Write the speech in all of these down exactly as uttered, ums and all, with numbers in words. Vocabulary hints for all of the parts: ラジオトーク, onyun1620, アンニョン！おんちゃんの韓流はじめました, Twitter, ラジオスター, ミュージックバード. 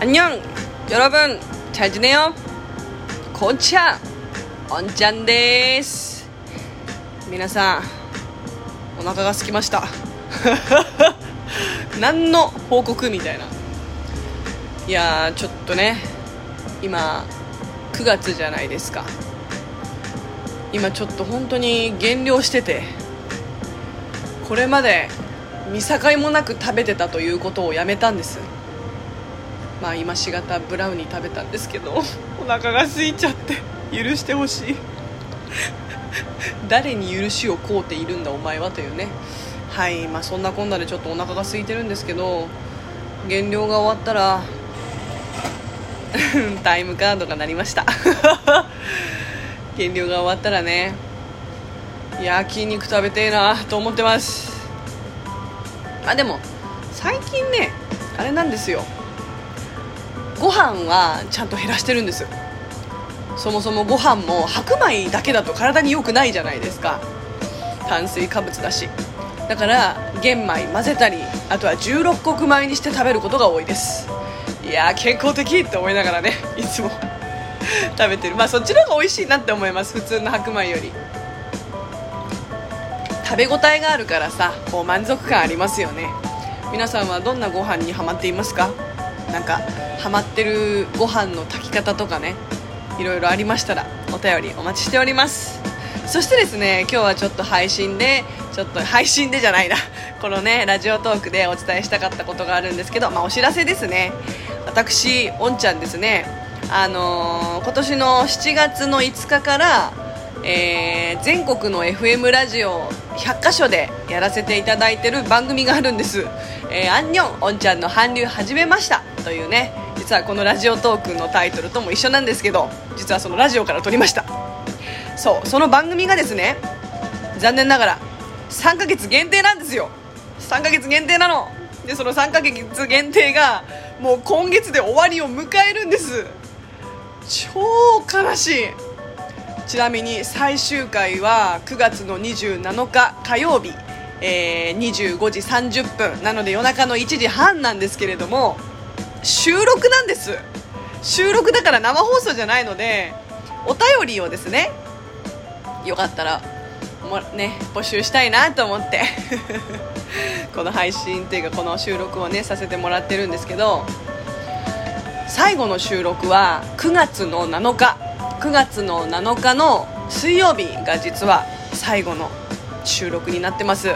안녕여러분잘지내요고차언짠です皆さんお腹が空きました何の報告みたいな。いやーちょっとね今くがつじゃないですか。今ちょっと本当に減量してて、これまで見境もなく食べてたということをやめたんです。まあ今しがたブラウニー食べたんですけど、お腹が空いちゃって許してほしい誰に許しを請うているんだお前はというね。はい、まあそんなこんなでちょっとお腹が空いてるんですけど、減量が終わったらタイムカードが鳴りました減量が終わったらね、いや筋肉食べてえなと思ってます。まあでも最近ねあれなんですよ、ご飯はちゃんと減らしてるんですよ。そもそもご飯も白米だけだと体に良くないじゃないですか、炭水化物だし。だから玄米混ぜたり、あとはじゅうろっこく米にして食べることが多いです。いやー健康的って思いながらねいつも食べてる。まあそっちの方が美味しいなって思います。普通の白米より食べ応えがあるからさ、こう満足感ありますよね。皆さんはどんなご飯にハマっていますか？なんかハマってるご飯の炊き方とかね、いろいろありましたらお便りお待ちしております。そしてですね、今日はちょっと配信でちょっと配信でじゃないなこのねラジオトークでお伝えしたかったことがあるんですけど、まあお知らせですね。私おんちゃんですね、あのー、今年のしちがつのいつかから、えー、全国の エフエム ラジオひゃっカ所でやらせていただいてる番組があるんです、えー、アンニョンおんちゃんの韓流始めましたというね、実はこのラジオトークのタイトルとも一緒なんですけど、実はそのラジオから撮りました。そう、その番組がですね、残念ながらさんかげつ限定なんですよ。さんかげつ限定なので、そのさんかげつ限定がもう今月で終わりを迎えるんです。超悲しい。ちなみに最終回はくがつのにじゅうななにち火曜日、えー、にじゅうごじさんじゅっぷんなので夜中のいちじはんなんですけれども、収録なんです。収録だから生放送じゃないので、お便りをですねよかったらもね募集したいなと思ってこの配信っていうかこの収録をねさせてもらってるんですけど、最後の収録はくがつのなのか、くがつのなのかの水曜日が実は最後の収録になってます。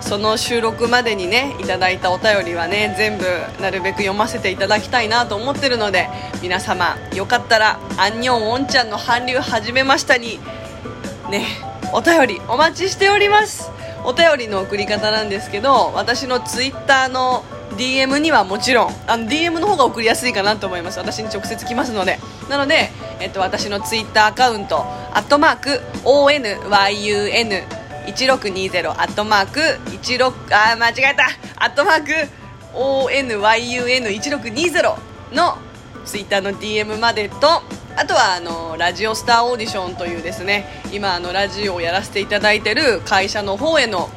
その収録までにねいただいたお便りはね全部なるべく読ませていただきたいなと思ってるので、皆様よかったらアンニョンオンちゃんの韓流始めましたにねお便りお待ちしております。お便りの送り方なんですけど、私のツイッターの ディーエム にはもちろんあの ディーエム の方が送りやすいかなと思います。私に直接来ますので。なので、えっと、私のツイッターアカウントアットマーク オーエヌワイユーエヌいちろくにゼロ アットマークじゅうろくあー間違えたアットマーク オーエヌワイユーエヌいちろくにゼロ のツイッターの ディーエム までと、あとはあのラジオスターオーディションというですね、今あのラジオをやらせていただいている会社の方への、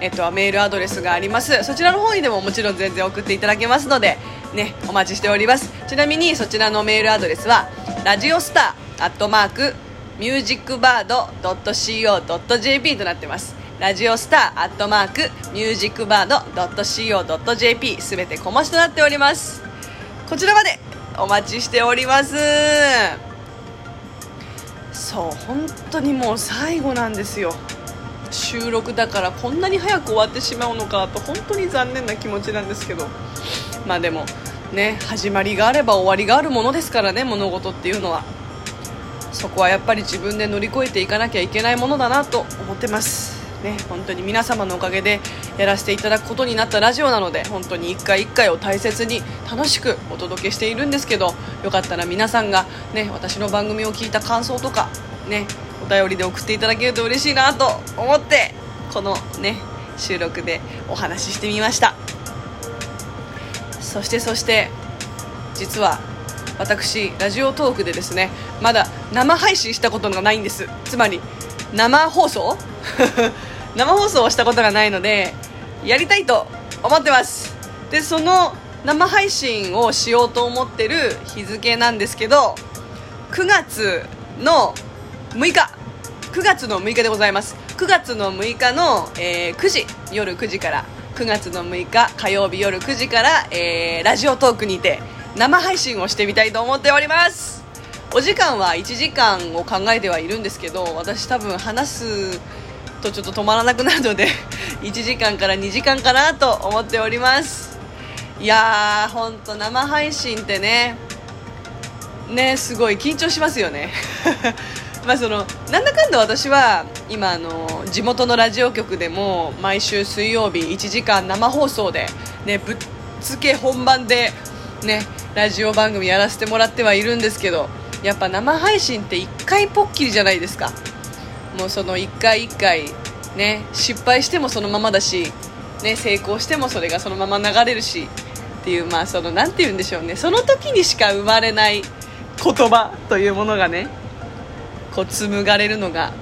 えっと、メールアドレスがあります。そちらの方にでももちろん全然送っていただけますので、ね、お待ちしております。ちなみにそちらのメールアドレスはラジオスターアットマークミュージックバード ドット シーオー ドット ジェーピー となってます。ラジオスターアットマークミュージックバード ドット シーオー ドット ジェーピー すべて小文字となっております。こちらまでお待ちしております。そう本当にもう最後なんですよ。収録だからこんなに早く終わってしまうのかと本当に残念な気持ちなんですけど、まあでもね始まりがあれば終わりがあるものですからね、物事っていうのは。そこはやっぱり自分で乗り越えていかなきゃいけないものだなと思ってます、ね、本当に皆様のおかげでやらせていただくことになったラジオなので、本当に一回一回を大切に楽しくお届けしているんですけど、よかったら皆さんが、ね、私の番組を聞いた感想とか、ね、お便りで送っていただけると嬉しいなと思ってこの、ね、収録でお話ししてみました。そしてそして実は私ラジオトークでですねまだ生配信したことがないんです。つまり生放送生放送をしたことがないのでやりたいと思ってます。でその生配信をしようと思ってる日付なんですけど、くがつのむいかくがつのむいかでございます。くがつのむいかの、えー、くじ夜くじからくがつのむいか火曜日夜くじから、えー、ラジオトークにて生配信をしてみたいと思っております。お時間はいちじかんを考えてはいるんですけど、私多分話すとちょっと止まらなくなるのでいちじかんからにじかんかなと思っております。いやー、ほんと生配信ってねねすごい緊張しますよねまあそのなんだかんだ私は今あの地元のラジオ局でも毎週水曜日いちじかん生放送で、ね、ぶっつけ本番で、ね、ラジオ番組やらせてもらってはいるんですけど、やっぱ生配信っていっかいポッキリじゃないですか。もうそのいっかいいっかい、ね、失敗してもそのままだし、ね、成功してもそれがそのまま流れるしっていう、まあそのなんて言うんでしょうね、その時にしか生まれない言葉というものがね、こう紡がれるのが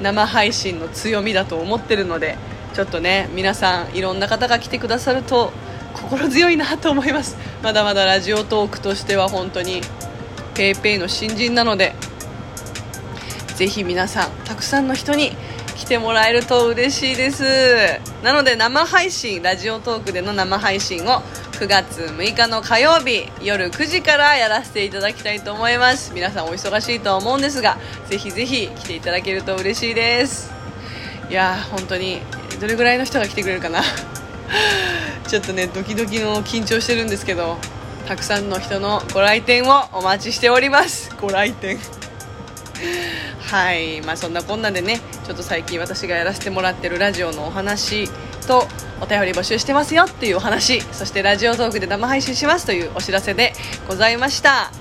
生配信の強みだと思ってるので、ちょっとね皆さんいろんな方が来てくださると心強いなと思います。まだまだラジオトークとしては本当にペイペイの新人なので、ぜひ皆さんたくさんの人に来てもらえると嬉しいです。なので生配信、ラジオトークでの生配信をくがつむいかの火曜日夜くじからやらせていただきたいと思います。皆さんお忙しいと思うんですが、ぜひぜひ来ていただけると嬉しいです。いやー、本当にどれぐらいの人が来てくれるかなちょっとねドキドキの緊張してるんですけど、たくさんの人のご来店をお待ちしております。ご来店はい、まあ、そんなこんなでね、ちょっと最近私がやらせてもらってるラジオのお話と、お便り募集してますよっていうお話、そしてラジオトークで生配信しますというお知らせでございました。